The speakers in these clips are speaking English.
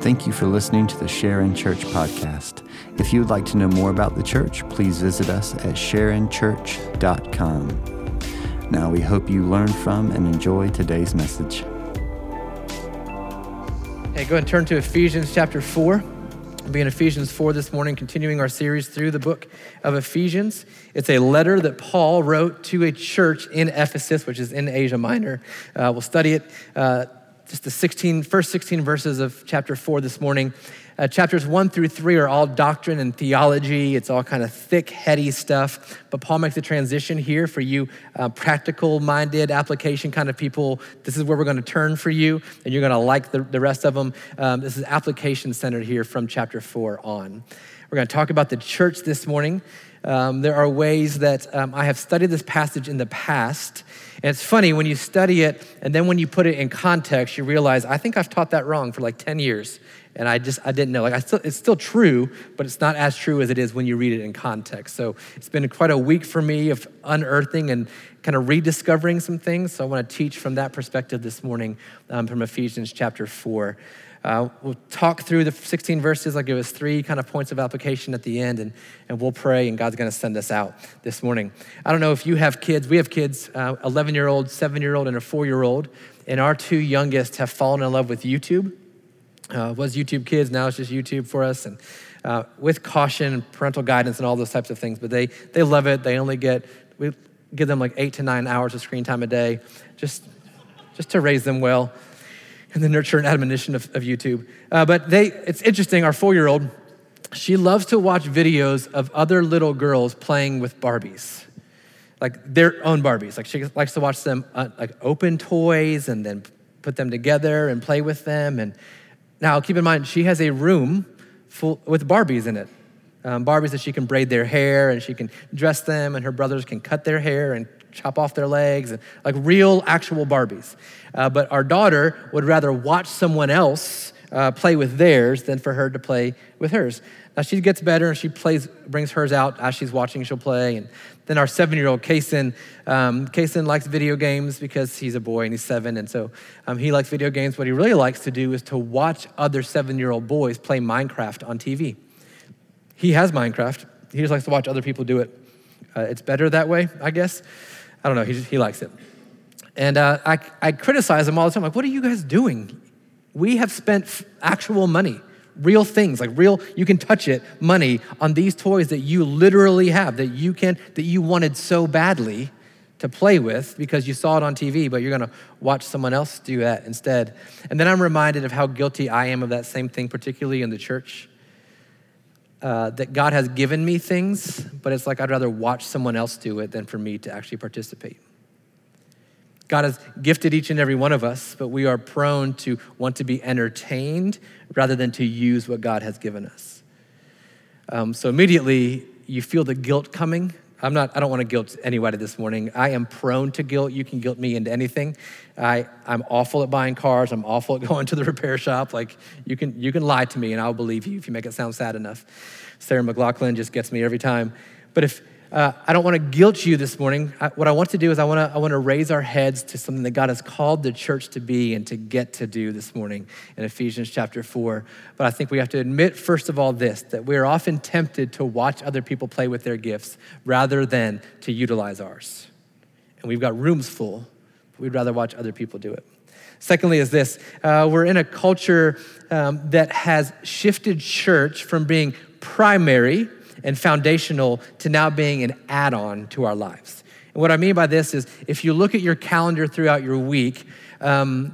Thank you for listening to the Sharon Church podcast. If you would like to know more about the church, please visit us at sharonchurch.com. Now we hope you learned from and enjoy today's message. Hey, go ahead and turn to Ephesians chapter 4. We'll be in Ephesians 4 this morning, continuing our series through the book of Ephesians. It's a letter that Paul wrote to a church in Ephesus, which is in Asia Minor. We'll study it just the first 16 verses of chapter 4 this morning. Chapters 1 through 3 are all doctrine and theology. It's all kind of thick, heady stuff. But Paul makes a transition here for you practical-minded application kind of people. This is where we're going to turn for you, and you're going to like the rest of them. This is application-centered here from chapter 4 on. We're going to talk about the church this morning. There are ways that I have studied this passage in the past. And it's funny, when you study it, and then when you put it in context, you realize, I think I've taught that wrong for like 10 years. And I didn't know. It's still true, but it's not as true as it is when you read it in context. So it's been quite a week for me of unearthing and kind of rediscovering some things. So I want to teach from that perspective this morning from Ephesians chapter 4. We'll talk through the 16 verses. I'll give us three kind of points of application at the end, and we'll pray, and God's going to send us out this morning. I don't know if you have kids. We have kids, 11-year-old, 7-year-old, and a 4-year-old. And our two youngest have fallen in love with YouTube. Was YouTube Kids, now it's just YouTube for us. And with caution, parental guidance, and all those types of things. But they love it. They only we give them like 8 to 9 hours of screen time a day just to raise them well. And the nurture and admonition of YouTube. It's interesting, our 4-year-old, she loves to watch videos of other little girls playing with Barbies, like their own Barbies. Like she likes to watch them like open toys and then put them together and play with them. And now keep in mind, she has a room full with Barbies in it. Barbies that she can braid their hair and she can dress them, and her brothers can cut their hair and chop off their legs, and like real actual Barbies. But our daughter would rather watch someone else play with theirs than for her to play with hers. Now she gets better and she brings hers out as she's watching, she'll play. And then our 7-year-old Kaysen, Kaysen likes video games because he's a boy and he's 7. And so he likes video games. What he really likes to do is to watch other 7-year-old boys play Minecraft on TV. He has Minecraft. He just likes to watch other people do it. It's better that way, I guess. I don't know, he likes it. And I criticize him all the time, like, what are you guys doing? We have spent actual money, real things, like real, you can touch it, money on these toys that you literally have, that you wanted so badly to play with because you saw it on TV, but you're gonna watch someone else do that instead. And then I'm reminded of how guilty I am of that same thing, particularly in the church. That God has given me things, but it's like I'd rather watch someone else do it than for me to actually participate. God has gifted each and every one of us, but we are prone to want to be entertained rather than to use what God has given us. So immediately you feel the guilt coming. I don't want to guilt anybody this morning. I am prone to guilt. You can guilt me into anything. I'm awful at buying cars. I'm awful at going to the repair shop. Like you can lie to me and I'll believe you if you make it sound sad enough. Sarah McLachlan just gets me every time. But if I don't want to guilt you this morning, what I want to do is I want to raise our heads to something that God has called the church to be and to get to do this morning in Ephesians chapter 4. But I think we have to admit, first of all, this, that we're often tempted to watch other people play with their gifts rather than to utilize ours. And we've got rooms full, but we'd rather watch other people do it. Secondly is this, we're in a culture that has shifted church from being primary and foundational to now being an add-on to our lives. And what I mean by this is if you look at your calendar throughout your week, I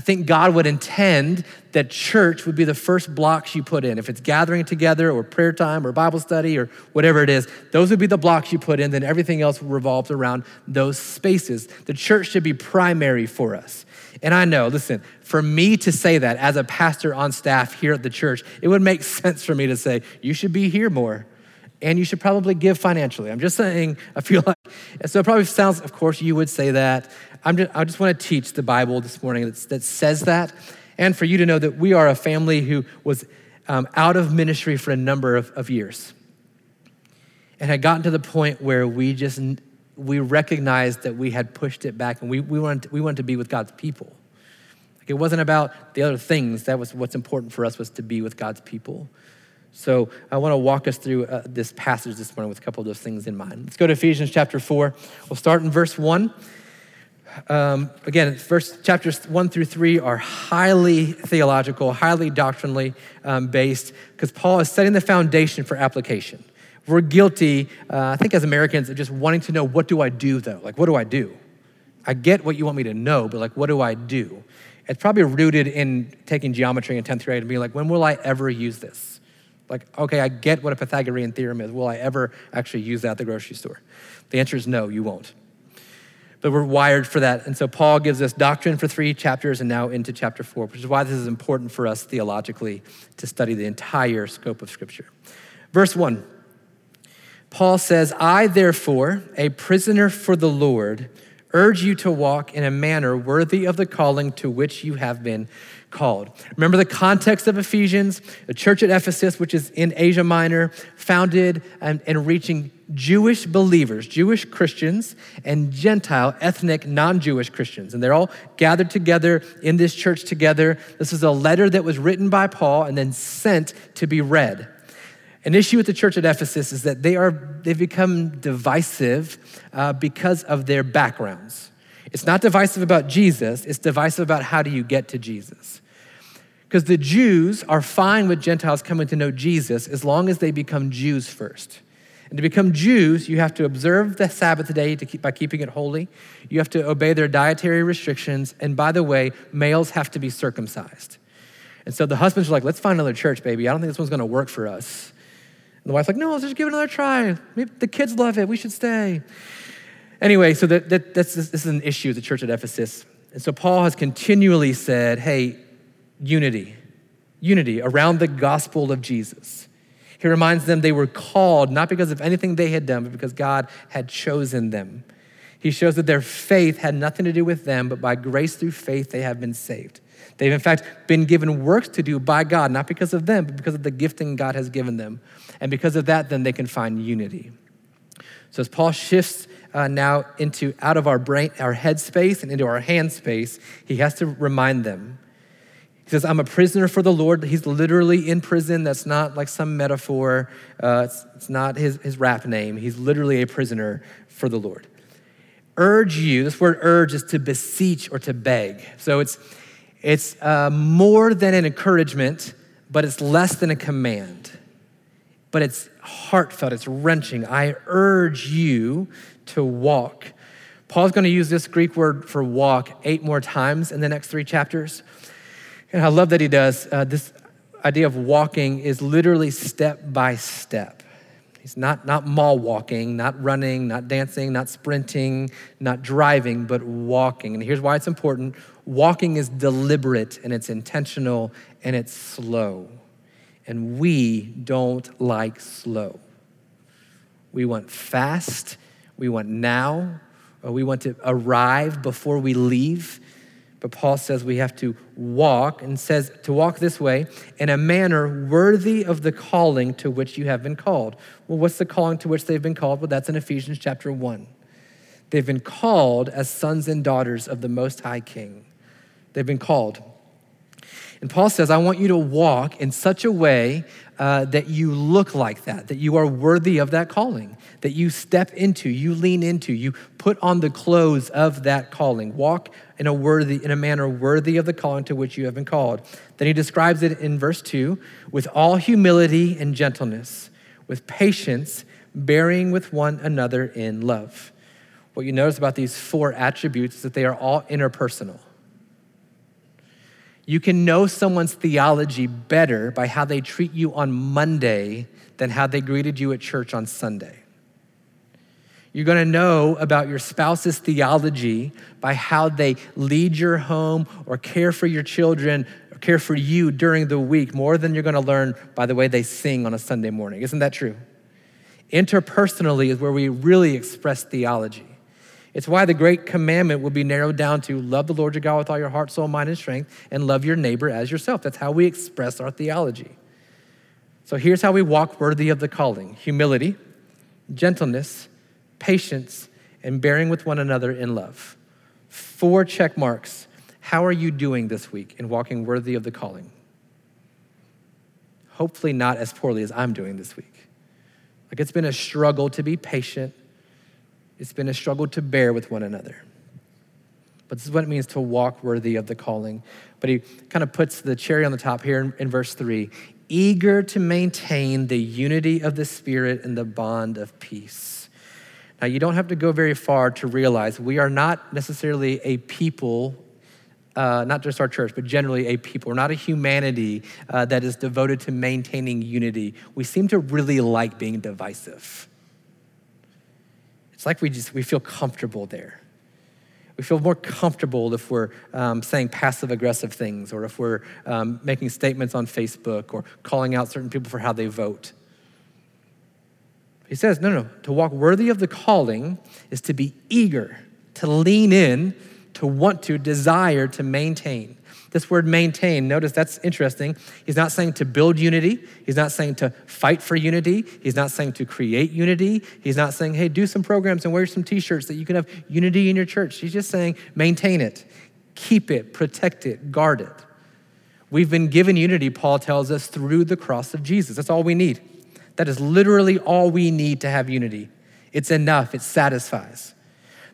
think God would intend that church would be the first blocks you put in. If it's gathering together or prayer time or Bible study or whatever it is, those would be the blocks you put in, then everything else revolves around those spaces. The church should be primary for us. And I know, listen, for me to say that as a pastor on staff here at the church, it would make sense for me to say, you should be here more and you should probably give financially. I'm just saying, I feel like, and so it probably sounds, of course you would say that. I just want to teach the Bible this morning that says that, and for you to know that we are a family who was out of ministry for a number of years and had gotten to the point where we just we recognized that we had pushed it back, and we wanted to be with God's people. Like, it wasn't about the other things. That was what's important for us, was to be with God's people. So I want to walk us through this passage this morning with a couple of those things in mind. Let's go to Ephesians chapter 4. We'll start in verse 1. Again, first chapters 1 through 3 are highly theological, highly doctrinally based, because Paul is setting the foundation for application. We're guilty, I think, as Americans, of just wanting to know, what do I do, though? Like, what do I do? I get what you want me to know, but like, what do I do? It's probably rooted in taking geometry in 10th grade and being like, when will I ever use this? Like, okay, I get what a Pythagorean theorem is. Will I ever actually use that at the grocery store? The answer is no, you won't. But we're wired for that. And so Paul gives us doctrine for 3 chapters and now into chapter 4, which is why this is important for us theologically to study the entire scope of Scripture. Verse 1, Paul says, I therefore, a prisoner for the Lord, urge you to walk in a manner worthy of the calling to which you have been called. Remember the context of Ephesians, the church at Ephesus, which is in Asia Minor, founded and reaching Jewish believers, Jewish Christians, and Gentile, ethnic, non-Jewish Christians. And they're all gathered together in this church together. This is a letter that was written by Paul and then sent to be read. An issue with the church at Ephesus is that they've become divisive because of their backgrounds. It's not divisive about Jesus, it's divisive about how do you get to Jesus. Because the Jews are fine with Gentiles coming to know Jesus as long as they become Jews first. And to become Jews, you have to observe the Sabbath day by keeping it holy. You have to obey their dietary restrictions. And by the way, males have to be circumcised. And so the husbands are like, let's find another church, baby. I don't think this one's going to work for us. And the wife's like, no, let's just give it another try. Maybe the kids love it. We should stay. Anyway, so this is an issue with the church at Ephesus. And so Paul has continually said, hey, unity around the gospel of Jesus. He reminds them they were called not because of anything they had done, but because God had chosen them. He shows that their faith had nothing to do with them, but by grace through faith, they have been saved. They've in fact been given works to do by God, not because of them, but because of the gifting God has given them. And because of that, then they can find unity. So as Paul shifts now out of our brain, our head space and into our hand space, he has to remind them. He says, I'm a prisoner for the Lord. He's literally in prison. That's not like some metaphor. It's not his rap name. He's literally a prisoner for the Lord. Urge you, this word urge is to beseech or to beg. So it's more than an encouragement, but it's less than a command. But it's heartfelt, it's wrenching. I urge you to walk. Paul's gonna use this Greek word for walk 8 more times in the next 3 chapters. And I love that he does. This idea of walking is literally step by step. He's not mall walking, not running, not dancing, not sprinting, not driving, but walking. And here's why it's important. Walking is deliberate and it's intentional and it's slow. And we don't like slow. We want fast, we want now, or we want to arrive before we leave. But Paul says we have to walk, and says to walk this way, in a manner worthy of the calling to which you have been called. Well, what's the calling to which they've been called? Well, that's in Ephesians chapter 1. They've been called as sons and daughters of the Most High King. They've been called. And Paul says, I want you to walk in such a way that you look like that you are worthy of that calling, that you step into, you lean into, you put on the clothes of that calling. Walk in a manner worthy of the calling to which you have been called. Then he describes it in verse 2, with all humility and gentleness, with patience, bearing with one another in love. What you notice about these 4 attributes is that they are all interpersonal. You can know someone's theology better by how they treat you on Monday than how they greeted you at church on Sunday. You're gonna know about your spouse's theology by how they lead your home or care for your children or care for you during the week more than you're gonna learn by the way they sing on a Sunday morning. Isn't that true? Interpersonally is where we really express theology. It's why the great commandment will be narrowed down to love the Lord your God with all your heart, soul, mind, and strength, and love your neighbor as yourself. That's how we express our theology. So here's how we walk worthy of the calling: humility, gentleness, patience, and bearing with one another in love. 4 check marks. How are you doing this week in walking worthy of the calling? Hopefully not as poorly as I'm doing this week. Like, it's been a struggle to be patient. It's been a struggle to bear with one another. But this is what it means to walk worthy of the calling. But he kind of puts the cherry on the top here in verse 3. Eager to maintain the unity of the Spirit and the bond of peace. Now, you don't have to go very far to realize we are not necessarily a people, not just our church, but generally a people. We're not a humanity that is devoted to maintaining unity. We seem to really like being divisive. It's like we feel comfortable there. We feel more comfortable if we're saying passive-aggressive things, or if we're making statements on Facebook, or calling out certain people for how they vote. He says, no, to walk worthy of the calling is to be eager, to lean in, to want to, desire to maintain. This word maintain, notice that's interesting. He's not saying to build unity. He's not saying to fight for unity. He's not saying to create unity. He's not saying, hey, do some programs and wear some t-shirts that you can have unity in your church. He's just saying maintain it, keep it, protect it, guard it. We've been given unity, Paul tells us, through the cross of Jesus. That's all we need. That is literally all we need to have unity. It's enough, it satisfies.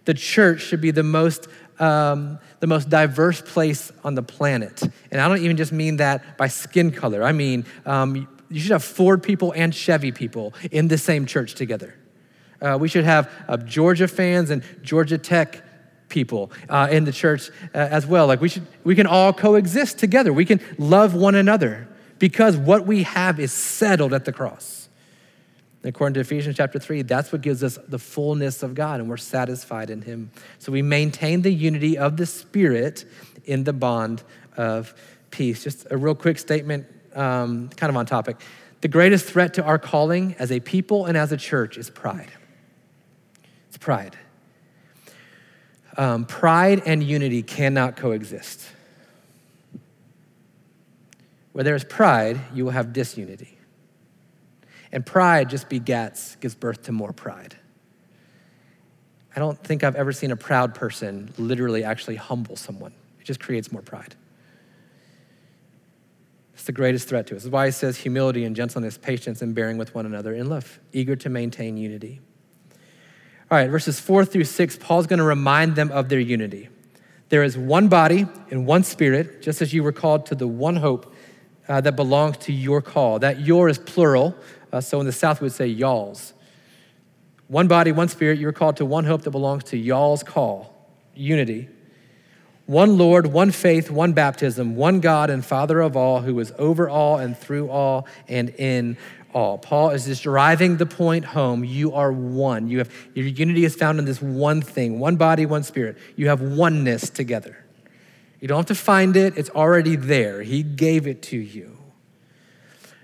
The church should be the most diverse place on the planet. And I don't even just mean that by skin color. I mean, you should have Ford people and Chevy people in the same church together. We should have Georgia fans and Georgia Tech people in the church as well. Like, we can all coexist together. We can love one another because what we have is settled at the cross. And according to Ephesians chapter 3, that's what gives us the fullness of God, and we're satisfied in him. So we maintain the unity of the Spirit in the bond of peace. Just a real quick statement, kind of on topic. The greatest threat to our calling as a people and as a church is pride. It's pride. Pride and unity cannot coexist. Where there is pride, you will have disunity. And pride just gives birth to more pride. I don't think I've ever seen a proud person literally actually humble someone. It just creates more pride. It's the greatest threat to us. This is why he says humility and gentleness, patience, and bearing with one another in love, eager to maintain unity. All right, verses 4-6, Paul's gonna remind them of their unity. There is one body and one Spirit, just as you were called to the one hope that belongs to your call. That your is plural. So in the South, we would say y'all's. One body, one Spirit, you're called to one hope that belongs to y'all's call, unity. One Lord, one faith, one baptism, one God and Father of all, who is over all and through all and in all. Paul is just driving the point home. You are one. Your unity is found in this one thing, one body, one Spirit. You have oneness together. You don't have to find it. It's already there. He gave it to you.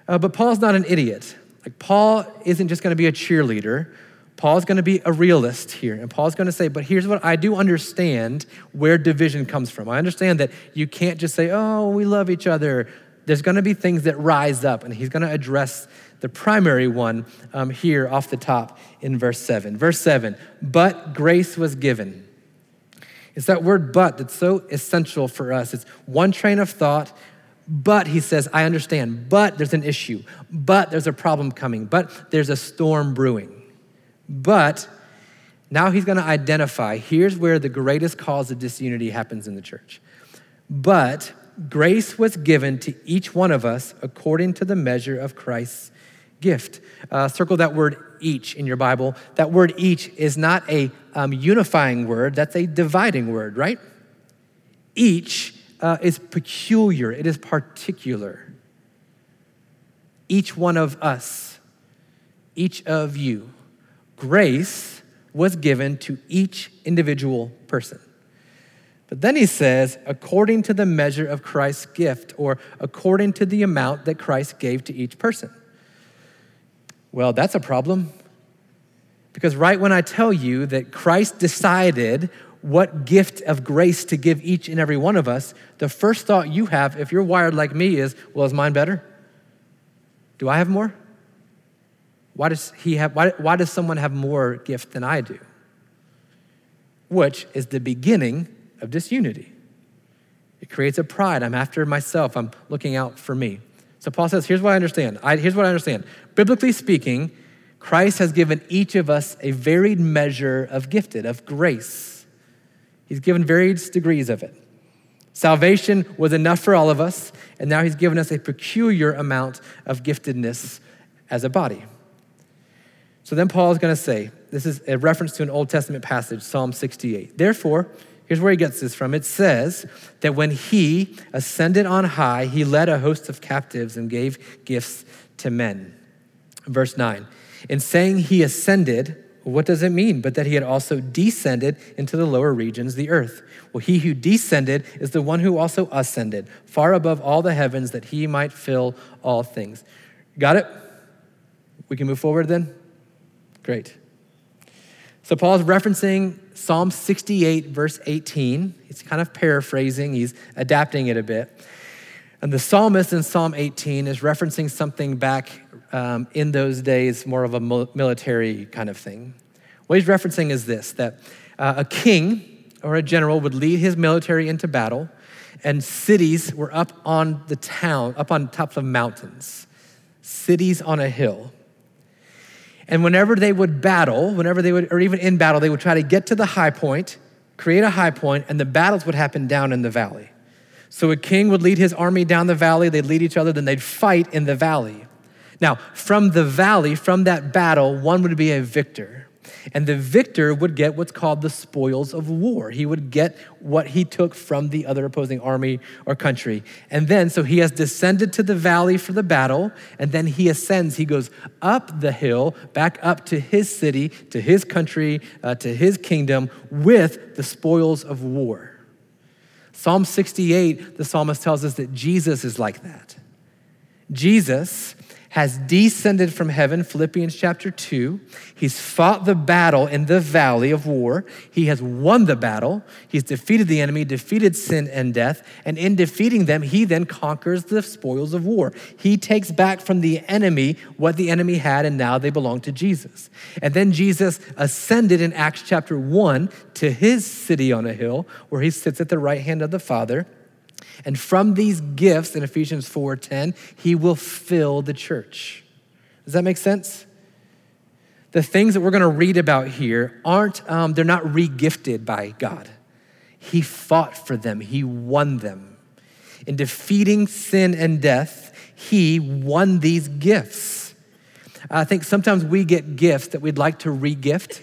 But Paul's not an idiot. Like, Paul isn't just gonna be a cheerleader. Paul's gonna be a realist here. And Paul's gonna say, but here's what I do understand where division comes from. I understand that you can't just say, oh, we love each other. There's gonna be things that rise up, and he's gonna address the primary one here off the top in verse 7. Verse 7, but grace was given. It's that word but that's so essential for us. It's one train of thought. But he says, I understand, but there's an issue, but there's a problem coming, but there's a storm brewing. But now he's gonna identify, here's where the greatest cause of disunity happens in the church. But grace was given to each one of us according to the measure of Christ's gift. Circle that word each in your Bible. That word each is not a unifying word, that's a dividing word, right? Each is peculiar, it is particular. Each one of us, each of you. Grace was given to each individual person. But then he says, according to the measure of Christ's gift, or according to the amount that Christ gave to each person. Well, that's a problem. Because right when I tell you that Christ decided what gift of grace to give each and every one of us, the first thought you have, if you're wired like me, is, well, is mine better? Do I have more? Why does someone have more gift than I do? which is the beginning of disunity. It creates a pride. I'm after myself. I'm looking out for me. So Paul says, here's what I understand. Biblically speaking, Christ has given each of us a varied measure of gifted, of grace. He's given varied degrees of it. Salvation was enough for all of us, and now he's given us a peculiar amount of giftedness as a body. So then Paul is going to say, this is a reference to an Old Testament passage, Psalm 68. Therefore, here's where he gets this from. It says that when he ascended on high, he led a host of captives and gave gifts to men. Verse 9, in saying he ascended, what does it mean? But that he had also descended into the lower regions, the earth. Well, he who descended is the one who also ascended far above all the heavens that he might fill all things. Got it? We can move forward then? Great. So Paul's referencing Psalm 68, verse 18. He's kind of paraphrasing. He's adapting it a bit. And the psalmist in Psalm 18 is referencing something back in those days, more of a military kind of thing. What he's referencing is this, that a king or a general would lead his military into battle, and cities were up on tops of mountains, cities on a hill. And whenever they would, or even in battle, they would try to get to the high point, create a high point, and the battles would happen down in the valley. So a king would lead his army down the valley, they'd lead each other, then they'd fight in the valley. Now, from the valley, from that battle, one would be a victor. And the victor would get what's called the spoils of war. He would get what he took from the other opposing army or country. And then, so he has descended to the valley for the battle, and then he ascends. He goes up the hill, back up to his city, to his country, to his kingdom with the spoils of war. Psalm 68, the psalmist tells us that Jesus is like that. Jesus has descended from heaven, Philippians chapter 2. He's fought the battle in the valley of war. He has won the battle. He's defeated the enemy, defeated sin and death. And in defeating them, he then conquers the spoils of war. He takes back from the enemy what the enemy had, and now they belong to Jesus. And then Jesus ascended in Acts chapter 1 to his city on a hill where he sits at the right hand of the Father. And from these gifts in Ephesians 4:10, he will fill the church. Does that make sense? The things that we're going to read about here they're not re-gifted by God. He fought for them. He won them. In defeating sin and death, he won these gifts. I think sometimes we get gifts that we'd like to re-gift.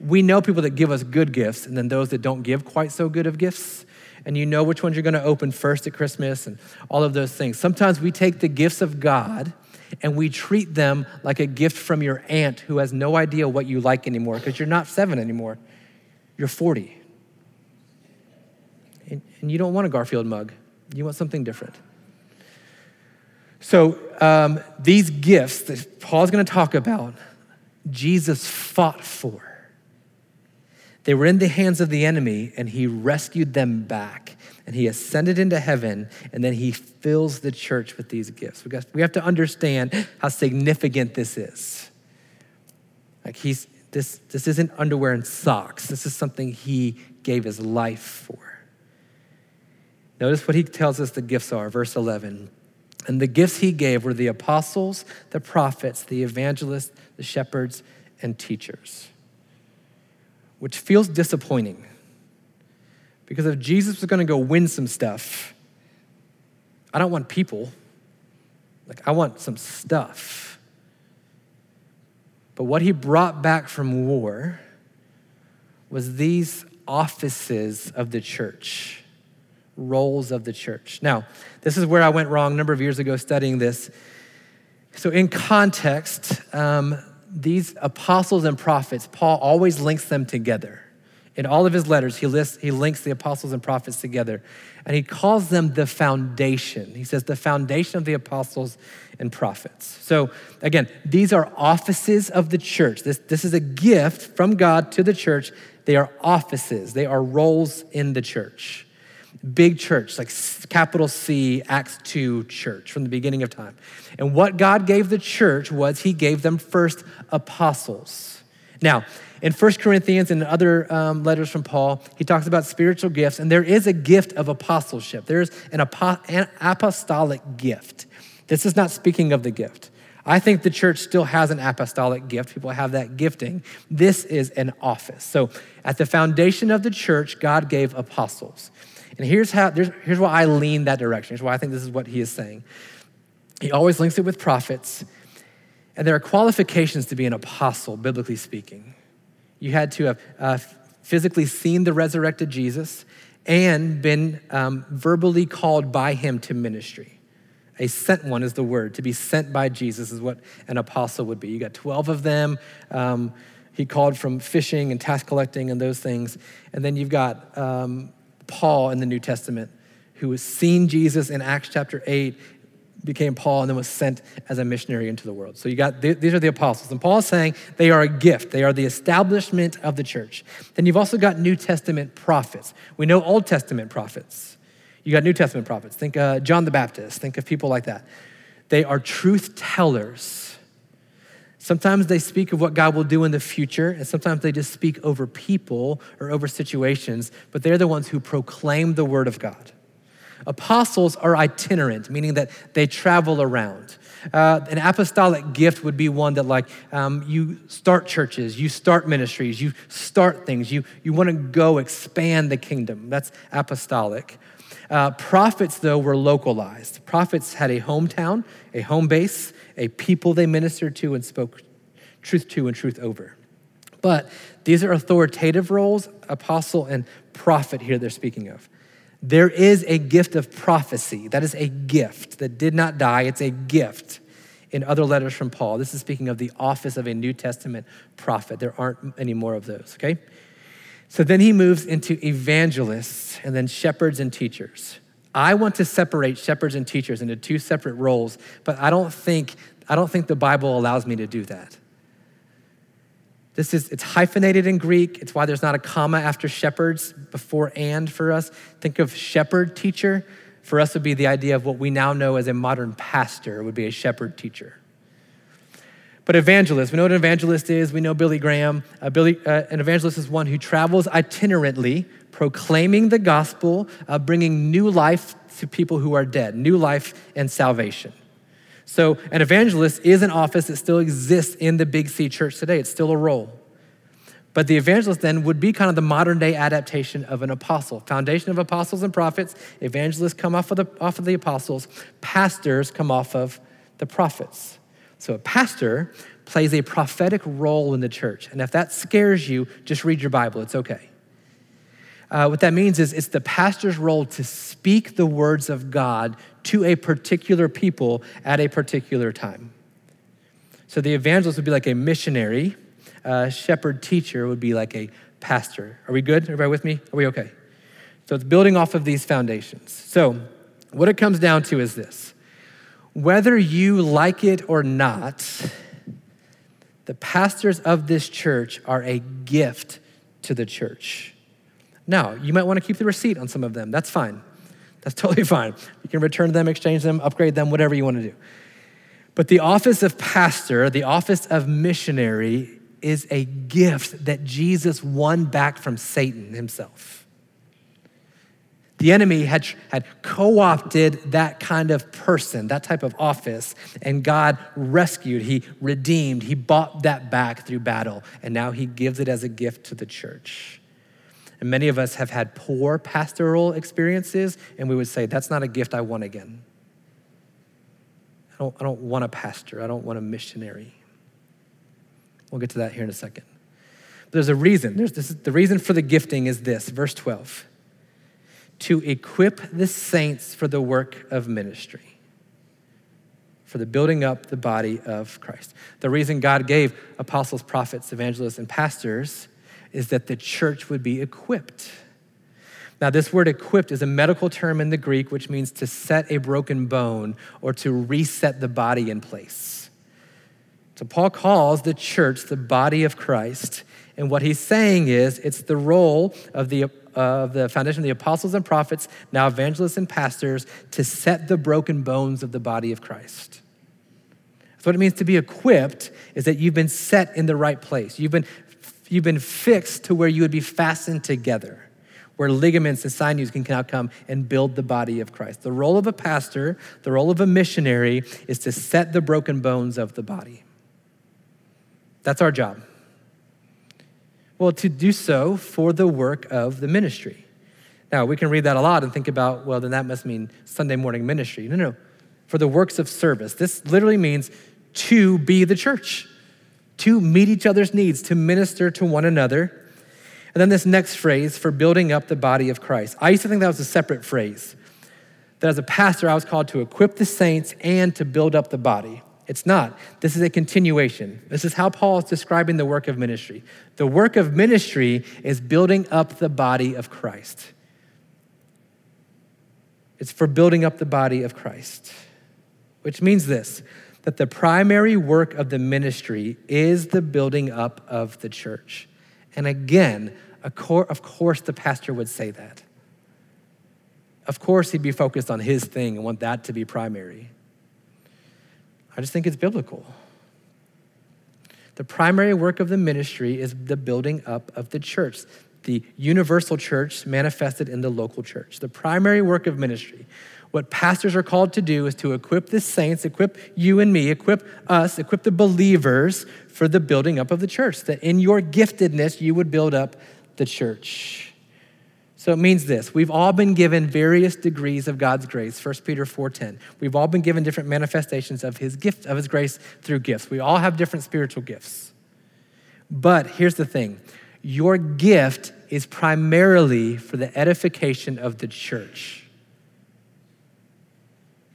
We know people that give us good gifts and then those that don't give quite so good of gifts. And you know which ones you're going to open first at Christmas and all of those things. Sometimes we take the gifts of God and we treat them like a gift from your aunt who has no idea what you like anymore because you're not 7 anymore. You're 40. And you don't want a Garfield mug. You want something different. So these gifts that Paul's going to talk about, Jesus fought for. They were in the hands of the enemy, and he rescued them back, and he ascended into heaven, and then he fills the church with these gifts. We have to understand how significant this is. Like this isn't underwear and socks. This is something he gave his life for. Notice what he tells us the gifts are, verse 11. And the gifts he gave were the apostles, the prophets, the evangelists, the shepherds, and teachers. Which feels disappointing because if Jesus was gonna go win some stuff, I don't want people, I want some stuff. But what he brought back from war was these offices of the church, roles of the church. Now, this is where I went wrong a number of years ago studying this. So in context, these apostles and prophets, Paul always links them together. In all of his letters, he links the apostles and prophets together, and he calls them the foundation. He says the foundation of the apostles and prophets. So again, these are offices of the church. This is a gift from God to the church. They are offices. They are roles in the church. Big church, like capital C, Acts 2 church from the beginning of time. And what God gave the church was he gave them first apostles. Now, In 1 Corinthians and other letters from Paul, he talks about spiritual gifts, and there is a gift of apostleship. There's an apostolic gift. This is not speaking of the gift. I think the church still has an apostolic gift. People have that gifting. This is an office. So at the foundation of the church, God gave apostles. And here's why I lean that direction. Here's why I think this is what he is saying. He always links it with prophets. And there are qualifications to be an apostle, biblically speaking. You had to have physically seen the resurrected Jesus and been verbally called by him to ministry. A sent one is the word. To be sent by Jesus is what an apostle would be. You got 12 of them. He called from fishing and tax collecting and those things. And then you've got Paul in the New Testament, who has seen Jesus in Acts chapter 8, became Paul, and then was sent as a missionary into the world. So you got, these are the apostles. And Paul is saying they are a gift. They are the establishment of the church. Then you've also got New Testament prophets. We know Old Testament prophets. You got New Testament prophets. Think John the Baptist. Think of people like that. They are truth tellers. Sometimes they speak of what God will do in the future, and sometimes they just speak over people or over situations, but they're the ones who proclaim the word of God. Apostles are itinerant, meaning that they travel around. An apostolic gift would be one that you start churches, you start ministries, you start things, you want to go expand the kingdom. That's apostolic. Prophets, though, were localized. Prophets had a hometown, a home base, a people they ministered to and spoke truth to and truth over. But these are authoritative roles, apostle and prophet here they're speaking of. There is a gift of prophecy. That is a gift that did not die. It's a gift in other letters from Paul. This is speaking of the office of a New Testament prophet. There aren't any more of those, okay? So then he moves into evangelists and then shepherds and teachers. I want to separate shepherds and teachers into two separate roles, but I don't think the Bible allows me to do that. It's hyphenated in Greek. It's why there's not a comma after shepherds before and for us. Think of shepherd teacher. For us would be the idea of what we now know as a modern pastor would be a shepherd teacher. But evangelist, we know what an evangelist is. We know Billy Graham. An evangelist is one who travels itinerantly, proclaiming the gospel, bringing new life to people who are dead, new life and salvation. So an evangelist is an office that still exists in the Big C church today. It's still a role. But the evangelist then would be kind of the modern day adaptation of an apostle. Foundation of apostles and prophets. Evangelists come off of the apostles. Pastors come off of the prophets. So a pastor plays a prophetic role in the church. And if that scares you, just read your Bible. It's okay. What that means is it's the pastor's role to speak the words of God to a particular people at a particular time. So the evangelist would be like a missionary. Shepherd teacher would be like a pastor. Are we good? Everybody with me? Are we okay? So it's building off of these foundations. So what it comes down to is this. Whether you like it or not, the pastors of this church are a gift to the church. Now, you might want to keep the receipt on some of them. That's fine. That's totally fine. You can return them, exchange them, upgrade them, whatever you want to do. But the office of pastor, the office of missionary is a gift that Jesus won back from Satan himself. The enemy had co-opted that kind of person, that type of office, and God rescued, he redeemed, he bought that back through battle, and now he gives it as a gift to the church. And many of us have had poor pastoral experiences, and we would say, that's not a gift I want again. I don't want a pastor. I don't want a missionary. We'll get to that here in a second. But there's a reason. The reason for the gifting is this, verse 12. To equip the saints for the work of ministry, for the building up the body of Christ. The reason God gave apostles, prophets, evangelists, and pastors is that the church would be equipped. Now, this word equipped is a medical term in the Greek, which means to set a broken bone or to reset the body in place. So Paul calls the church the body of Christ. And what he's saying is it's the role of the foundation of the apostles and prophets, now evangelists and pastors, to set the broken bones of the body of Christ. That's what it means to be equipped, is that you've been set in the right place. You've been you've been fixed to where you would be fastened together, where ligaments and sinews can now come and build the body of Christ. The role of a pastor, the role of a missionary is to set the broken bones of the body. That's our job. Well, to do so for the work of the ministry. Now, we can read that a lot and think about, well, then that must mean Sunday morning ministry. No. For the works of service. This literally means to be the church, to meet each other's needs, to minister to one another. And then this next phrase, for building up the body of Christ. I used to think that was a separate phrase, that as a pastor, I was called to equip the saints and to build up the body. It's not. This is a continuation. This is how Paul is describing the work of ministry. The work of ministry is building up the body of Christ. It's for building up the body of Christ, which means this, that the primary work of the ministry is the building up of the church. And again, of course, the pastor would say that. Of course, he'd be focused on his thing and want that to be primary. I just think it's biblical. The primary work of the ministry is the building up of the church, the universal church manifested in the local church. The primary work of ministry. What pastors are called to do is to equip the saints, equip you and me, equip us, equip the believers for the building up of the church, that in your giftedness, you would build up the church. So it means this, we've all been given various degrees of God's grace, 1 Peter 4:10. We've all been given different manifestations of his gift, of his grace through gifts. We all have different spiritual gifts. But here's the thing, your gift is primarily for the edification of the church.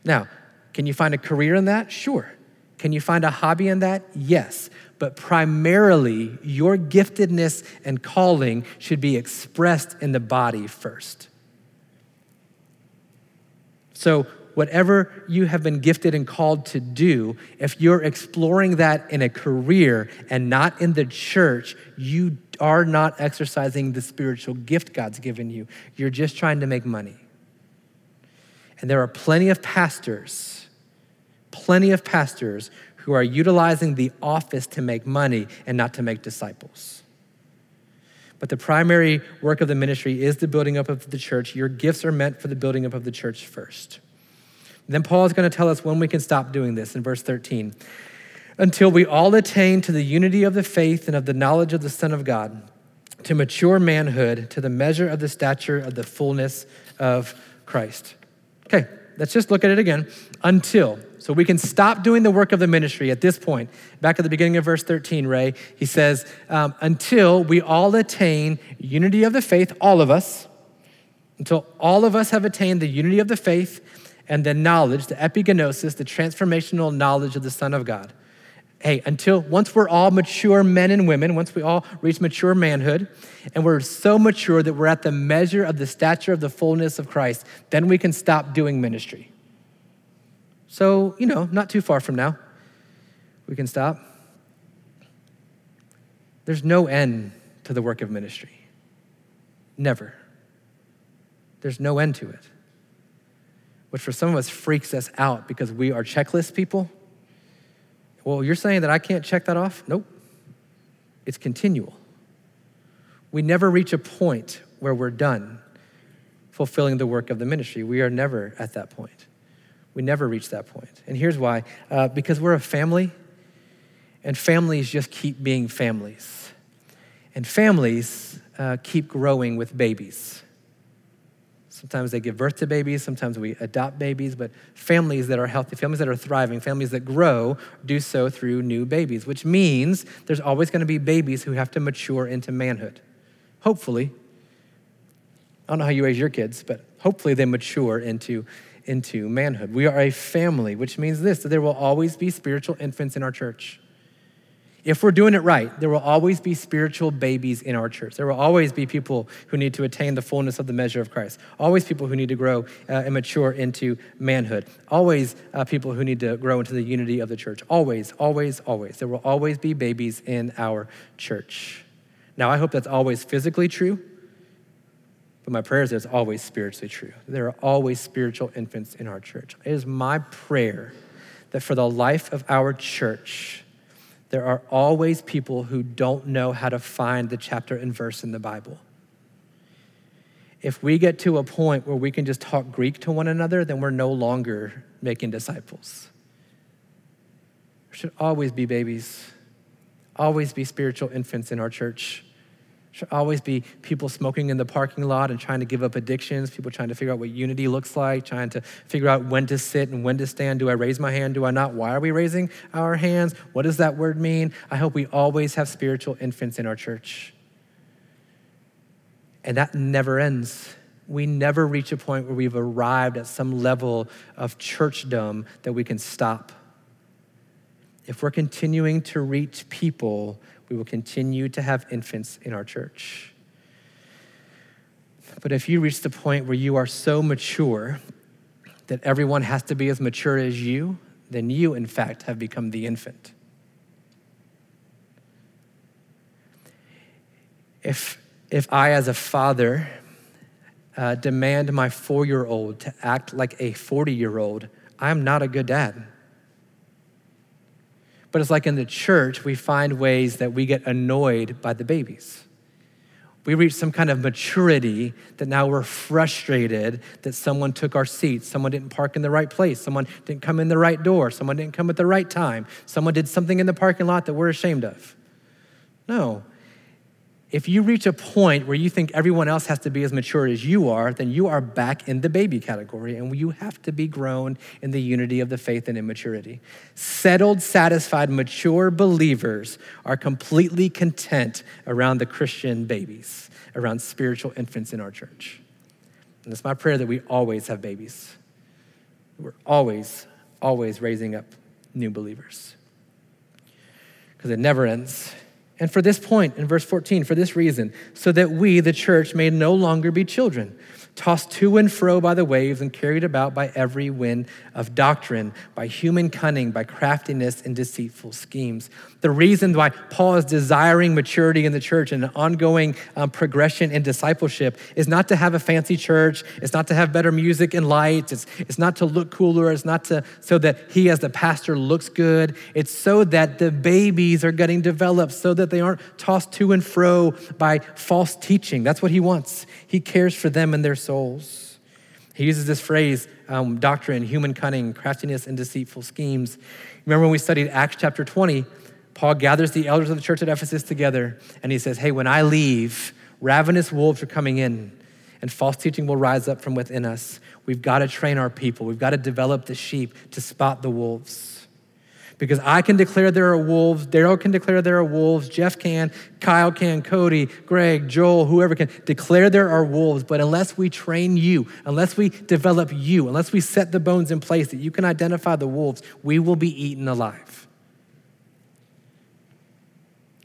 Now, can you find a career in that? Sure. Can you find a hobby in that? Yes. But primarily, your giftedness and calling should be expressed in the body first. So whatever you have been gifted and called to do, if you're exploring that in a career and not in the church, you are not exercising the spiritual gift God's given you. You're just trying to make money. And there are plenty of pastors who are utilizing the office to make money and not to make disciples. But the primary work of the ministry is the building up of the church. Your gifts are meant for the building up of the church first. And then Paul is going to tell us when we can stop doing this in verse 13. Until we all attain to the unity of the faith and of the knowledge of the Son of God, to mature manhood, to the measure of the stature of the fullness of Christ. Okay, let's just look at it again. Until. So we can stop doing the work of the ministry at this point. Back at the beginning of verse 13, Ray, he says, until we all attain unity of the faith, all of us, until all of us have attained the unity of the faith and the knowledge, the epigenosis, the transformational knowledge of the Son of God. Hey, until once we're all mature men and women, once we all reach mature manhood, and we're so mature that we're at the measure of the stature of the fullness of Christ, then we can stop doing ministry. So, not too far from now, we can stop. There's no end to the work of ministry. Never. There's no end to it, which for some of us freaks us out because we are checklist people. Well, you're saying that I can't check that off? Nope. It's continual. We never reach a point where we're done fulfilling the work of the ministry. We are never at that point. We never reach that point. And here's why. Because we're a family, and families just keep being families. And families keep growing with babies. Sometimes they give birth to babies, sometimes we adopt babies, but families that are healthy, families that are thriving, families that grow, do so through new babies, which means there's always going to be babies who have to mature into manhood. Hopefully. I don't know how you raise your kids, but hopefully they mature into manhood. We are a family, which means this, that there will always be spiritual infants in our church. If we're doing it right, there will always be spiritual babies in our church. There will always be people who need to attain the fullness of the measure of Christ. Always people who need to grow and mature into manhood. Always people who need to grow into the unity of the church. Always, always, always. There will always be babies in our church. Now, I hope that's always physically true, but my prayer is that it's always spiritually true. There are always spiritual infants in our church. It is my prayer that for the life of our church, There are always people who don't know how to find the chapter and verse in the Bible. If we get to a point where we can just talk Greek to one another, then we're no longer making disciples. There should always be babies, always be spiritual infants in our church. There should always be people smoking in the parking lot and trying to give up addictions, people trying to figure out what unity looks like, trying to figure out when to sit and when to stand. Do I raise my hand? Do I not? Why are we raising our hands? What does that word mean? I hope we always have spiritual infants in our church. And that never ends. We never reach a point where we've arrived at some level of churchdom that we can stop. If we're continuing to reach people, we will continue to have infants in our church. But if you reach the point where you are so mature that everyone has to be as mature as you, then you, in fact, have become the infant. If I, as a father, demand my 4-year-old to act like a 40-year-old, I'm not a good dad. But it's like in the church, we find ways that we get annoyed by the babies. We reach some kind of maturity that now we're frustrated that someone took our seat, someone didn't park in the right place, someone didn't come in the right door, someone didn't come at the right time, someone did something in the parking lot that we're ashamed of. No. If you reach a point where you think everyone else has to be as mature as you are, then you are back in the baby category, and you have to be grown in the unity of the faith and in maturity. Settled, satisfied, mature believers are completely content around the Christian babies, around spiritual infants in our church. And it's my prayer that we always have babies. We're always, always raising up new believers, because it never ends. And for this point in verse 14, for this reason, so that we, the church, may no longer be children, tossed to and fro by the waves and carried about by every wind of doctrine, by human cunning, by craftiness and deceitful schemes. The reason why Paul is desiring maturity in the church and an ongoing progression in discipleship is not to have a fancy church, it's not to have better music and lights, it's not to look cooler, it's not to so that he as the pastor looks good, it's so that the babies are getting developed, so that they aren't tossed to and fro by false teaching. That's what he wants. He cares for them and their souls. He uses this phrase, doctrine, human cunning, craftiness, and deceitful schemes. Remember when we studied Acts chapter 20, Paul gathers the elders of the church at Ephesus together, and he says, hey, when I leave, ravenous wolves are coming in, and false teaching will rise up from within us. We've got to train our people. We've got to develop the sheep to spot the wolves. Because I can declare there are wolves, Daryl can declare there are wolves, Jeff can, Kyle can, Cody, Greg, Joel, whoever can declare there are wolves. But unless we train you, unless we develop you, unless we set the bones in place that you can identify the wolves, we will be eaten alive.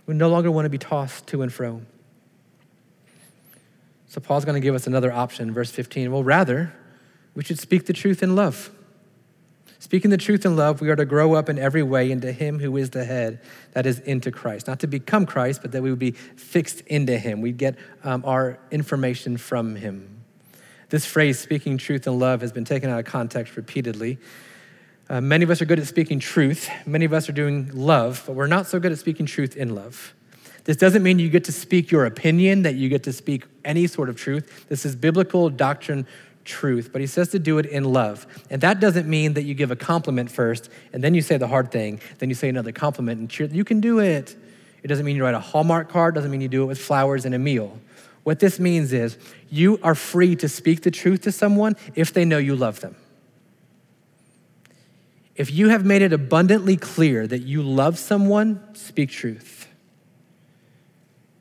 We no longer want to be tossed to and fro. So Paul's going to give us another option, verse 15. Well, rather, we should speak the truth in love. Speaking the truth in love, we are to grow up in every way into him who is the head, that is, into Christ. Not to become Christ, but that we would be fixed into him. We get our information from him. This phrase, speaking truth in love, has been taken out of context repeatedly. Many of us are good at speaking truth. Many of us are doing love, but we're not so good at speaking truth in love. This doesn't mean you get to speak your opinion, that you get to speak any sort of truth. This is biblical doctrine truth, but he says to do it in love. And that doesn't mean that you give a compliment first and then you say the hard thing, then you say another compliment and cheer. You can do it. It doesn't mean you write a Hallmark card, doesn't mean you do it with flowers and a meal. What this means is you are free to speak the truth to someone if they know you love them. If you have made it abundantly clear that you love someone, speak truth.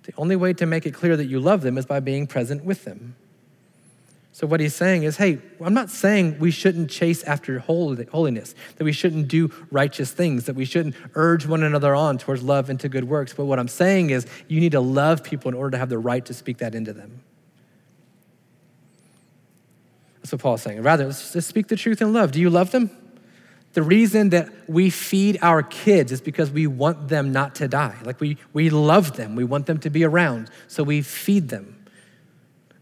The only way to make it clear that you love them is by being present with them. So what he's saying is, hey, I'm not saying we shouldn't chase after holiness, that we shouldn't do righteous things, that we shouldn't urge one another on towards love and to good works. But what I'm saying is you need to love people in order to have the right to speak that into them. That's what Paul's saying. Rather, let's just speak the truth in love. Do you love them? The reason that we feed our kids is because we want them not to die. Like we love them. We want them to be around. So we feed them.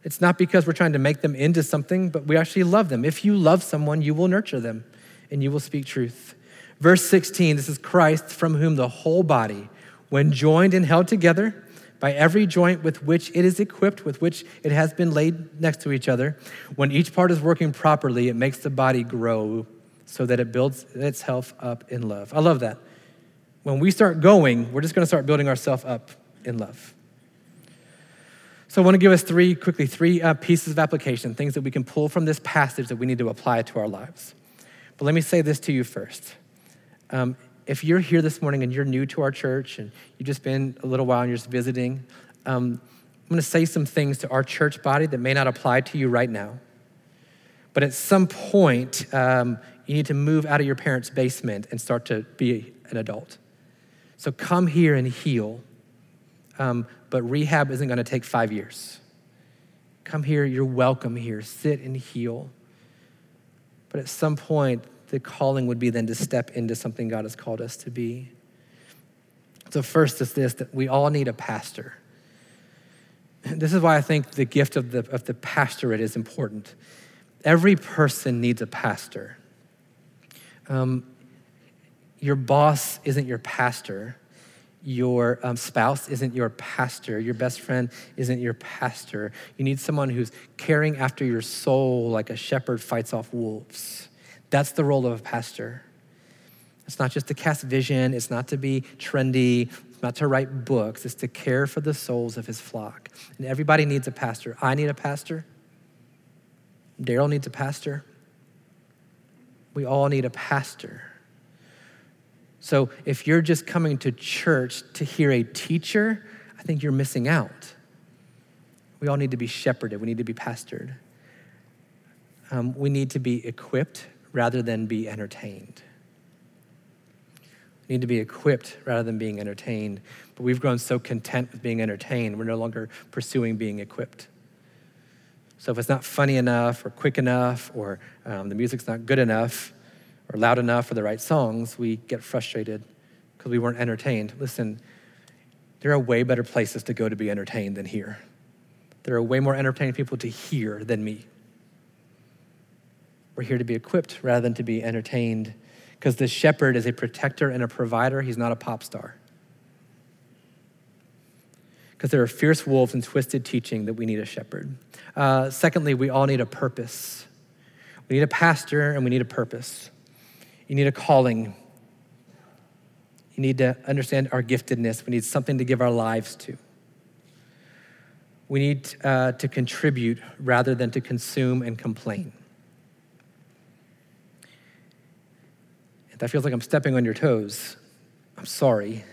It's not because we're trying to make them into something, but we actually love them. If you love someone, you will nurture them and you will speak truth. Verse 16, this is Christ, from whom the whole body, when joined and held together by every joint with which it is equipped, with which it has been laid next to each other, when each part is working properly, it makes the body grow so that it builds itself up in love. I love that. When we start going, we're just going to start building ourselves up in love. So I want to give us three pieces of application, things that we can pull from this passage that we need to apply to our lives. But let me say this to you first. If you're here this morning and you're new to our church and you've just been a little while and you're just visiting, I'm going to say some things to our church body that may not apply to you right now. But at some point, you need to move out of your parents' basement and start to be an adult. So come here and heal. But rehab isn't going to take 5 years. Come here, you're welcome here. Sit and heal. But at some point, the calling would be then to step into something God has called us to be. So first is this, that we all need a pastor. This is why I think the gift of the pastorate is important. Every person needs a pastor. Your boss isn't your pastor. Your spouse isn't your pastor. Your best friend isn't your pastor. You need someone who's caring after your soul like a shepherd fights off wolves. That's the role of a pastor. It's not just to cast vision. It's not to be trendy. It's not to write books. It's to care for the souls of his flock. And everybody needs a pastor. I need a pastor. Daryl needs a pastor. We all need a pastor. So if you're just coming to church to hear a teacher, I think you're missing out. We all need to be shepherded. We need to be pastored. We need to be equipped rather than be entertained. We need to be equipped rather than being entertained. But we've grown so content with being entertained, we're no longer pursuing being equipped. So if it's not funny enough or quick enough or the music's not good enough or loud enough for the right songs, we get frustrated because we weren't entertained. Listen, there are way better places to go to be entertained than here. There are way more entertaining people to hear than me. We're here to be equipped rather than to be entertained, because the shepherd is a protector and a provider. He's not a pop star. Because there are fierce wolves and twisted teaching that we need a shepherd. Secondly, we all need a purpose. We need a pastor and we need a purpose. You need a calling. You need to understand our giftedness. We need something to give our lives to. We need to contribute rather than to consume and complain. If that feels like I'm stepping on your toes, I'm sorry.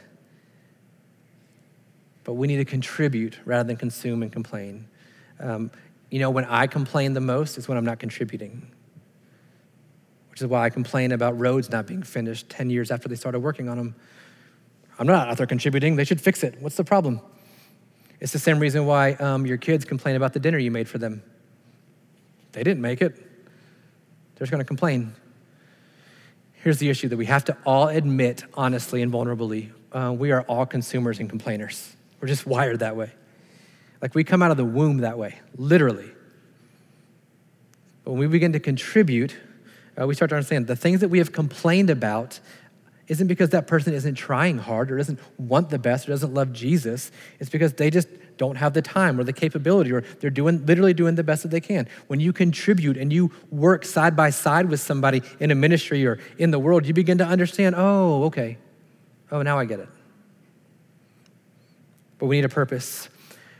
But we need to contribute rather than consume and complain. When I complain the most is when I'm not contributing, which is why I complain about roads not being finished 10 years after they started working on them. I'm not out there contributing. They should fix it. What's the problem? It's the same reason why your kids complain about the dinner you made for them. They didn't make it. They're just going to complain. Here's the issue that we have to all admit honestly and vulnerably. We are all consumers and complainers. We're just wired that way. Like, we come out of the womb that way, literally. But when we begin to contribute, we start to understand the things that we have complained about isn't because that person isn't trying hard or doesn't want the best or doesn't love Jesus. It's because they just don't have the time or the capability, or they're literally doing the best that they can. When you contribute and you work side by side with somebody in a ministry or in the world, you begin to understand, oh, okay. Oh, now I get it. But we need a purpose.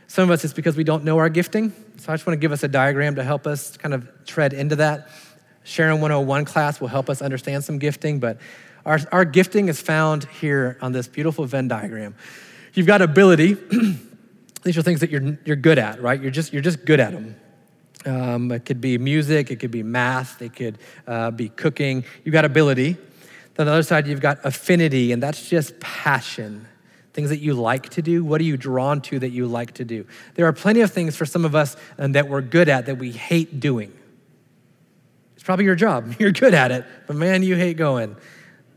Some of us, it's because we don't know our gifting. So I just want to give us a diagram to help us kind of tread into that. Sharon 101 class will help us understand some gifting, but our gifting is found here on this beautiful Venn diagram. You've got ability. These are things that you're good at, right? You're just good at them. It could be music, it could be math, it could be cooking. You've got ability. On the other side, you've got affinity, and that's just passion, things that you like to do. What are you drawn to that you like to do? There are plenty of things for some of us that we're good at that we hate doing. It's probably your job. You're good at it, but man, you hate going.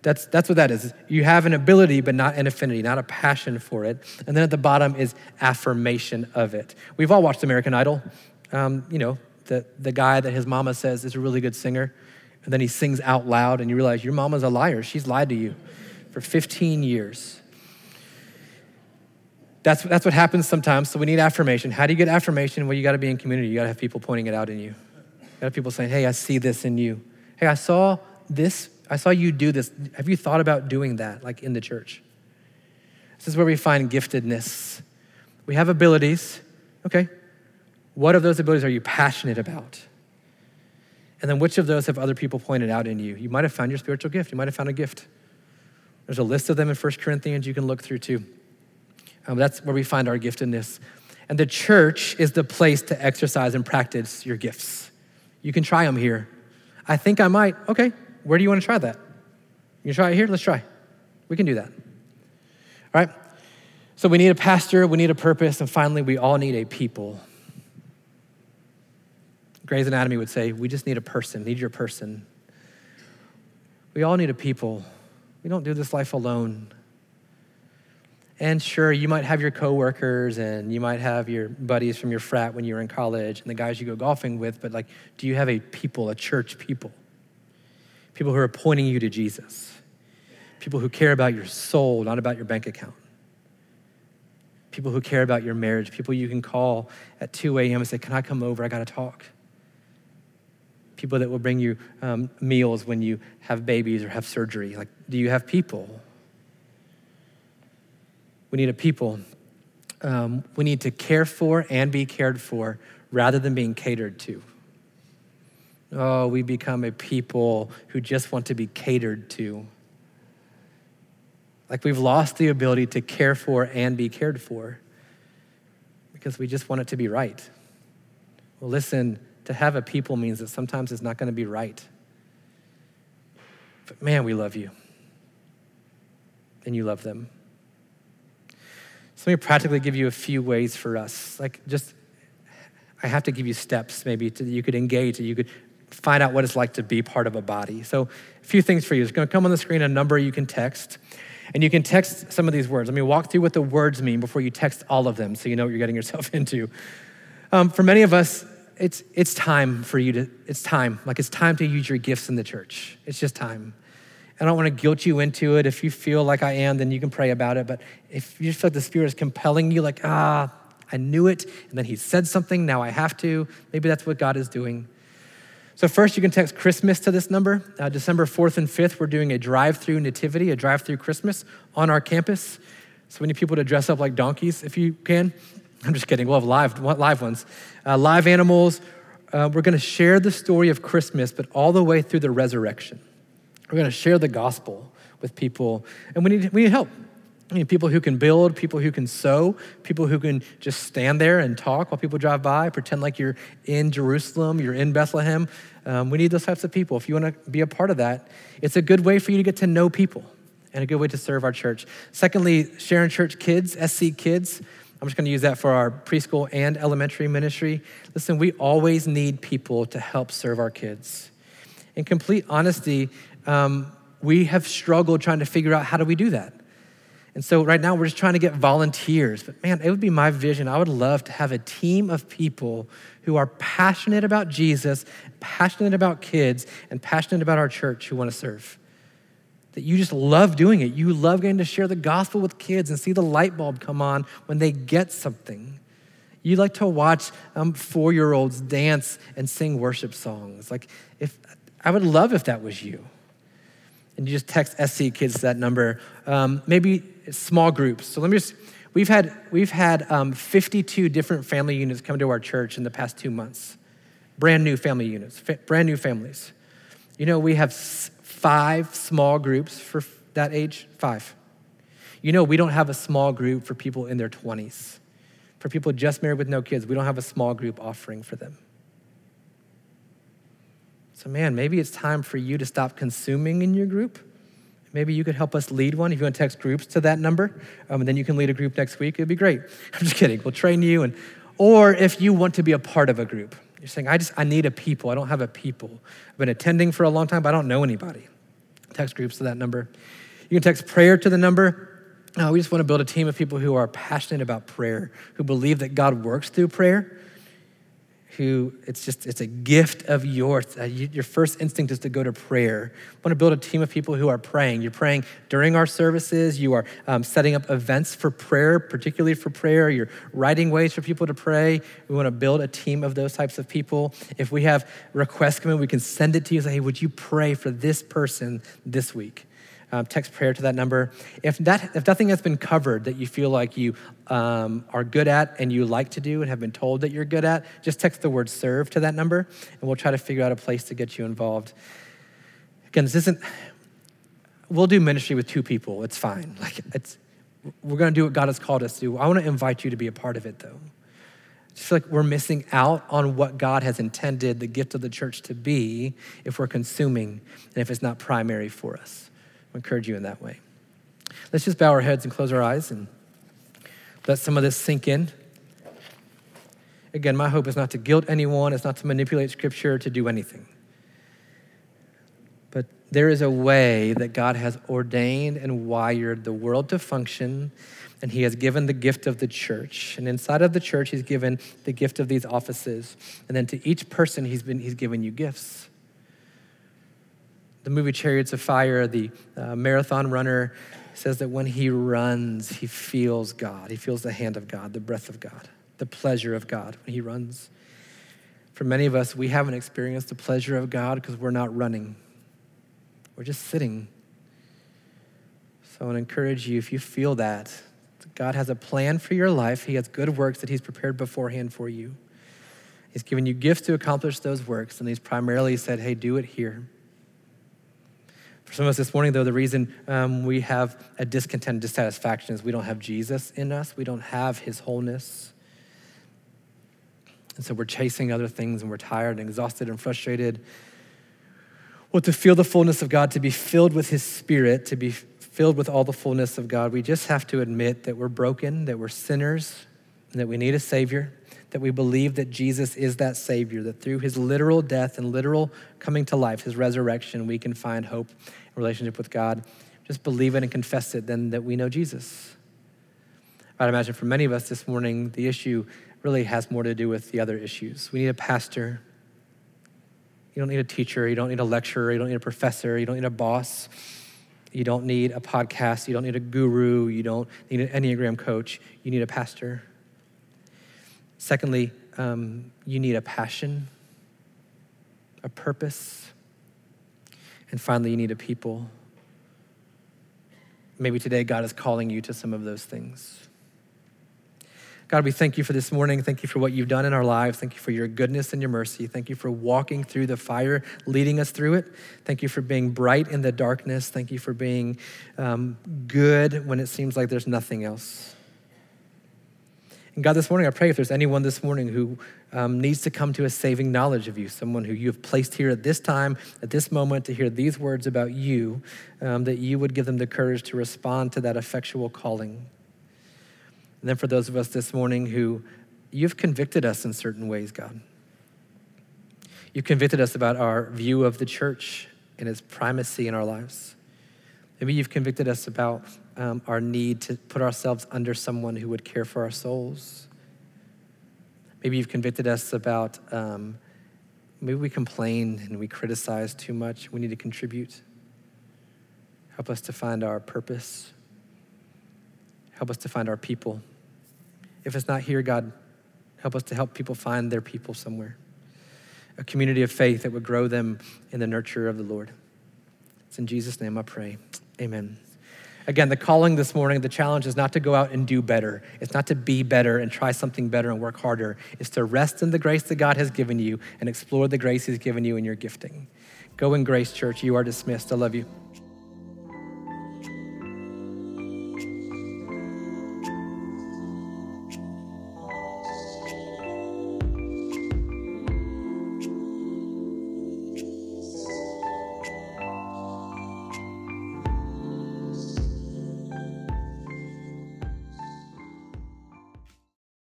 That's what that is. You have an ability, but not an affinity, not a passion for it. And then at the bottom is affirmation of it. We've all watched American Idol. The guy that his mama says is a really good singer. And then he sings out loud and you realize your mama's a liar. She's lied to you for 15 years. That's what happens sometimes. So we need affirmation. How do you get affirmation? Well, you got to be in community. You got to have people pointing it out in you. You got to have people saying, hey, I see this in you. Hey, I saw this. I saw you do this. Have you thought about doing that, like in the church? This is where we find giftedness. We have abilities. Okay. What of those abilities are you passionate about? And then which of those have other people pointed out in you? You might have found your spiritual gift. You might have found a gift. There's a list of them in 1 Corinthians you can look through too. That's where we find our giftedness. And the church is the place to exercise and practice your gifts. You can try them here. I think I might. Okay, where do you want to try that? You try it here? Let's try. We can do that. All right? So we need a pastor, we need a purpose, and finally, we all need a people. Grey's Anatomy would say, we just need a person. Need your person. We all need a people. We don't do this life alone. And sure, you might have your coworkers and you might have your buddies from your frat when you were in college and the guys you go golfing with, but like, do you have a people, a church people? People who are pointing you to Jesus. People who care about your soul, not about your bank account. People who care about your marriage. People you can call at 2 a.m. and say, can I come over? I gotta talk. People that will bring you meals when you have babies or have surgery. Like, do you have people? We need a people. We need to care for and be cared for rather than being catered to. Oh, we become a people who just want to be catered to. Like we've lost the ability to care for and be cared for because we just want it to be right. Well, listen, to have a people means that sometimes it's not going to be right. But man, we love you. And you love them. So let me practically give you a few ways for us. Like just, I have to give you steps maybe that you could engage, that you could find out what it's like to be part of a body. So a few things for you. It's gonna come on the screen, a number you can text. And you can text some of these words. Let me walk through what the words mean before you text all of them so you know what you're getting yourself into. For many of us, it's time for you to, it's time. Like it's time to use your gifts in the church. It's just time. I don't want to guilt you into it. If you feel like I am, then you can pray about it. But if you feel like the Spirit is compelling you, like, I knew it, and then he said something, now I have to. Maybe that's what God is doing. So first, you can text Christmas to this number. December 4th and 5th, we're doing a drive-through nativity, a drive-through Christmas on our campus. So we need people to dress up like donkeys if you can. I'm just kidding. We'll have live ones. Live animals. We're going to share the story of Christmas, but all the way through the resurrection. We're going to share the gospel with people. And we need help. We need people who can build, people who can sew, people who can just stand there and talk while people drive by, pretend like you're in Jerusalem, you're in Bethlehem. We need those types of people. If you want to be a part of that, it's a good way for you to get to know people and a good way to serve our church. Secondly, Sharon Church Kids, SC Kids. I'm just going to use that for our preschool and elementary ministry. Listen, we always need people to help serve our kids. In complete honesty, we have struggled trying to figure out how do we do that. And so right now we're just trying to get volunteers. But man, it would be my vision. I would love to have a team of people who are passionate about Jesus, passionate about kids, and passionate about our church who want to serve. That you just love doing it. You love getting to share the gospel with kids and see the light bulb come on when they get something. You like to watch 4-year-olds dance and sing worship songs. Like if I would love if that was you. And you just text SC Kids that number. Maybe small groups. So let me just, we've had 52 different family units come to our church in the past 2 months. Brand new family units, brand new families. You know, we have 5 small groups for that age, 5. You know, we don't have a small group for people in their 20s. For people just married with no kids, we don't have a small group offering for them. So man, maybe it's time for you to stop consuming in your group. Maybe you could help us lead one. If you want to text groups to that number, and then you can lead a group next week. It'd be great. I'm just kidding. We'll train you. Or if you want to be a part of a group, you're saying, I need a people. I don't have a people. I've been attending for a long time, but I don't know anybody. Text groups to that number. You can text prayer to the number. We just want to build a team of people who are passionate about prayer, who believe that God works through prayer, who it's a gift of yours. Your first instinct is to go to prayer. I want to build a team of people who are praying. You're praying during our services. You are setting up events for prayer, particularly for prayer. You're writing ways for people to pray. We want to build a team of those types of people. If we have requests come in, we can send it to you and say, hey, would you pray for this person this week? Text prayer to that number. If nothing has been covered that you feel like you are good at and you like to do and have been told that you're good at, just text the word serve to that number and we'll try to figure out a place to get you involved. Again, we'll do ministry with two people. It's fine. We're gonna do what God has called us to do. I wanna invite you to be a part of it though. Just feel like we're missing out on what God has intended the gift of the church to be if we're consuming and if it's not primary for us. I encourage you in that way. Let's just bow our heads and close our eyes and let some of this sink in. Again, my hope is not to guilt anyone. It's not to manipulate Scripture to do anything. But there is a way that God has ordained and wired the world to function, and he has given the gift of the church. And inside of the church, he's given the gift of these offices. And then to each person, he's given you gifts. The movie Chariots of Fire, the marathon runner says that when he runs, he feels God. He feels the hand of God, the breath of God, the pleasure of God when he runs. For many of us, we haven't experienced the pleasure of God because we're not running. We're just sitting. So I want to encourage you, if you feel that, God has a plan for your life. He has good works that he's prepared beforehand for you. He's given you gifts to accomplish those works, and he's primarily said, hey, do it here. For some of us this morning, though, the reason we have a discontent and dissatisfaction is we don't have Jesus in us. We don't have his wholeness. And so we're chasing other things, and we're tired and exhausted and frustrated. Well, to feel the fullness of God, to be filled with his Spirit, to be filled with all the fullness of God, we just have to admit that we're broken, that we're sinners, and that we need a Savior, that we believe that Jesus is that Savior, that through his literal death and literal coming to life, his resurrection, we can find hope and relationship with God. Just believe it and confess it, then, that we know Jesus. I'd imagine for many of us this morning, the issue really has more to do with the other issues. We need a pastor. You don't need a teacher. You don't need a lecturer. You don't need a professor. You don't need a boss. You don't need a podcast. You don't need a guru. You don't need an Enneagram coach. You need a pastor. Secondly, you need a passion, a purpose, and finally, you need a people. Maybe today God is calling you to some of those things. God, we thank you for this morning. Thank you for what you've done in our lives. Thank you for your goodness and your mercy. Thank you for walking through the fire, leading us through it. Thank you for being bright in the darkness. Thank you for being good when it seems like there's nothing else. And God, this morning, I pray if there's anyone this morning who needs to come to a saving knowledge of you, someone who you have placed here at this time, at this moment, to hear these words about you, that you would give them the courage to respond to that effectual calling. And then for those of us this morning who you've convicted us in certain ways, God. You've convicted us about our view of the church and its primacy in our lives. Maybe you've convicted us about our need to put ourselves under someone who would care for our souls. Maybe you've convicted us about, maybe we complain and we criticize too much. We need to contribute. Help us to find our purpose. Help us to find our people. If it's not here, God, help us to help people find their people somewhere. A community of faith that would grow them in the nurture of the Lord. It's in Jesus' name I pray, amen. Again, the calling this morning, the challenge is not to go out and do better. It's not to be better and try something better and work harder. It's to rest in the grace that God has given you and explore the grace he's given you in your gifting. Go in grace, church. You are dismissed. I love you.